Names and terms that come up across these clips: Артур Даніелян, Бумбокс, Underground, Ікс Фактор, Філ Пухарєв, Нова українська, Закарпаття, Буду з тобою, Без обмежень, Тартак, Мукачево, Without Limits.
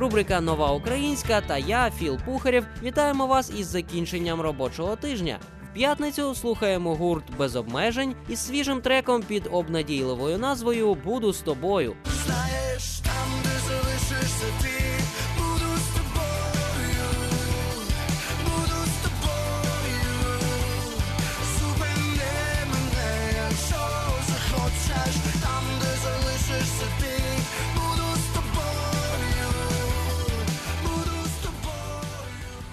Рубрика «Нова українська» та я, Філ Пухарєв, вітаємо вас із закінченням робочого тижня. В п'ятницю слухаємо гурт «Без обмежень» із свіжим треком під обнадійливою назвою «Буду з тобою». Знаєш, там, де залишишся ти, буду з тобою, буду з тобою. Зупини мене, якщо захочеш, там, де залишишся ти.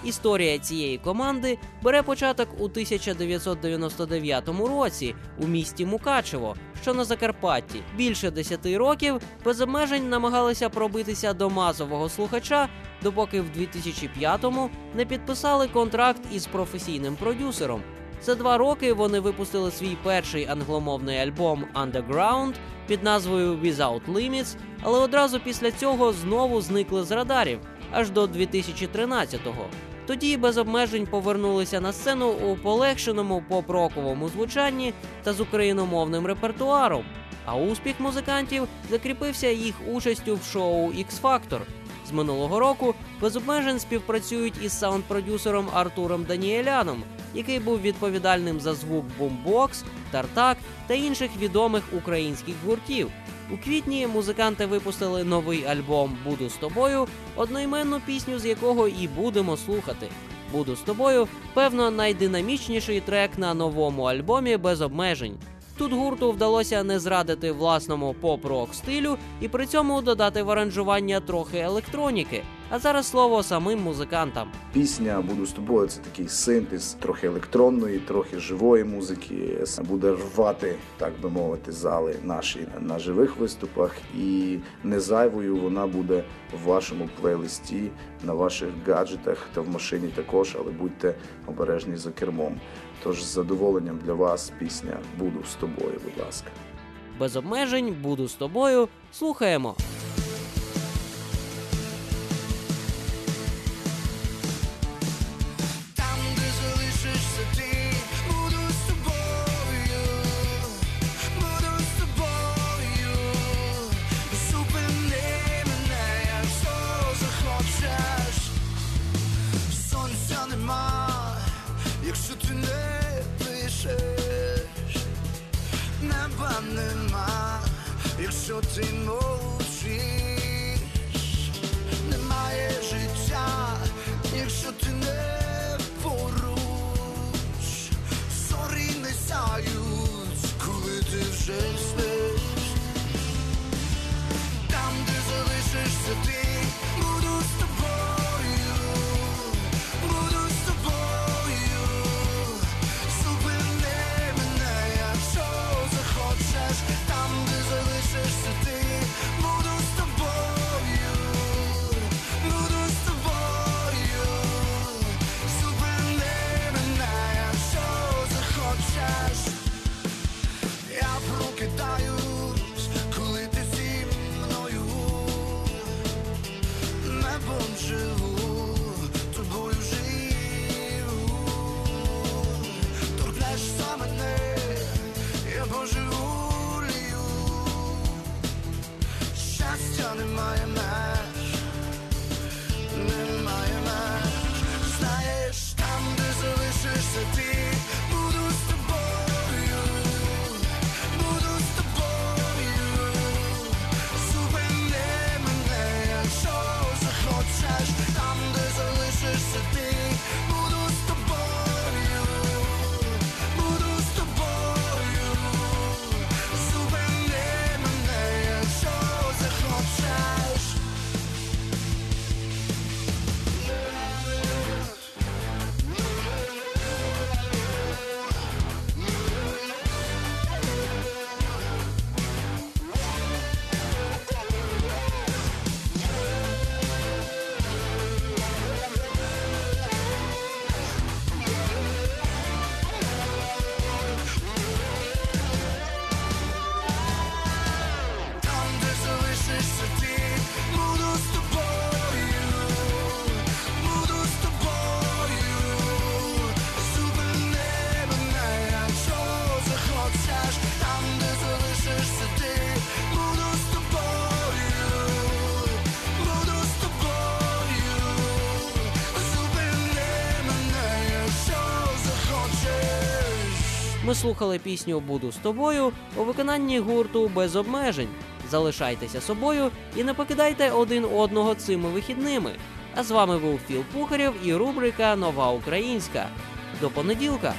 Історія цієї команди бере початок у 1999 році у місті Мукачево, що на Закарпатті. Більше 10 років «Без обмежень» намагалися пробитися до масового слухача, допоки в 2005-му не підписали контракт із професійним продюсером. За 2 роки вони випустили свій перший англомовний альбом «Underground» під назвою «Without Limits», але одразу після цього знову зникли з радарів, аж до 2013-го. Тоді «Без обмежень» повернулися на сцену у полегшеному поп-роковому звучанні та з україномовним репертуаром, а успіх музикантів закріпився їх участю в шоу «Ікс Фактор». З минулого року «Без обмежень» співпрацюють із саунд-продюсером Артуром Даніеляном, який був відповідальним за звук «Бумбокс», «Тартак» та інших відомих українських гуртів. У квітні музиканти випустили новий альбом «Буду з тобою», одноіменну пісню, з якого і будемо слухати. «Буду з тобою» – певно найдинамічніший трек на новому альбомі «Без обмежень». Тут гурту вдалося не зрадити власному поп-рок стилю і при цьому додати в аранжування трохи електроніки. А зараз слово самим музикантам. Пісня «Буду з тобою» – це такий синтез трохи електронної, трохи живої музики. Буде рвати, так би мовити, зали наші на живих виступах. І не зайвою вона буде в вашому плейлисті, на ваших гаджетах та в машині також, але будьте обережні за кермом. Тож з задоволенням для вас пісня «Буду з тобою», будь ласка. «Без обмежень», «Буду з тобою», слухаємо. Якщо ти мовчиш, немає життя, якщо ти не поруч, зорі не сяють, коли ти вже спиш, там, де залишишся ти. Ми слухали пісню «Буду з тобою» у виконанні гурту «Без обмежень». Залишайтеся собою і не покидайте один одного цими вихідними. А з вами був Філ Пухарєв і рубрика «Нова українська». До понеділка!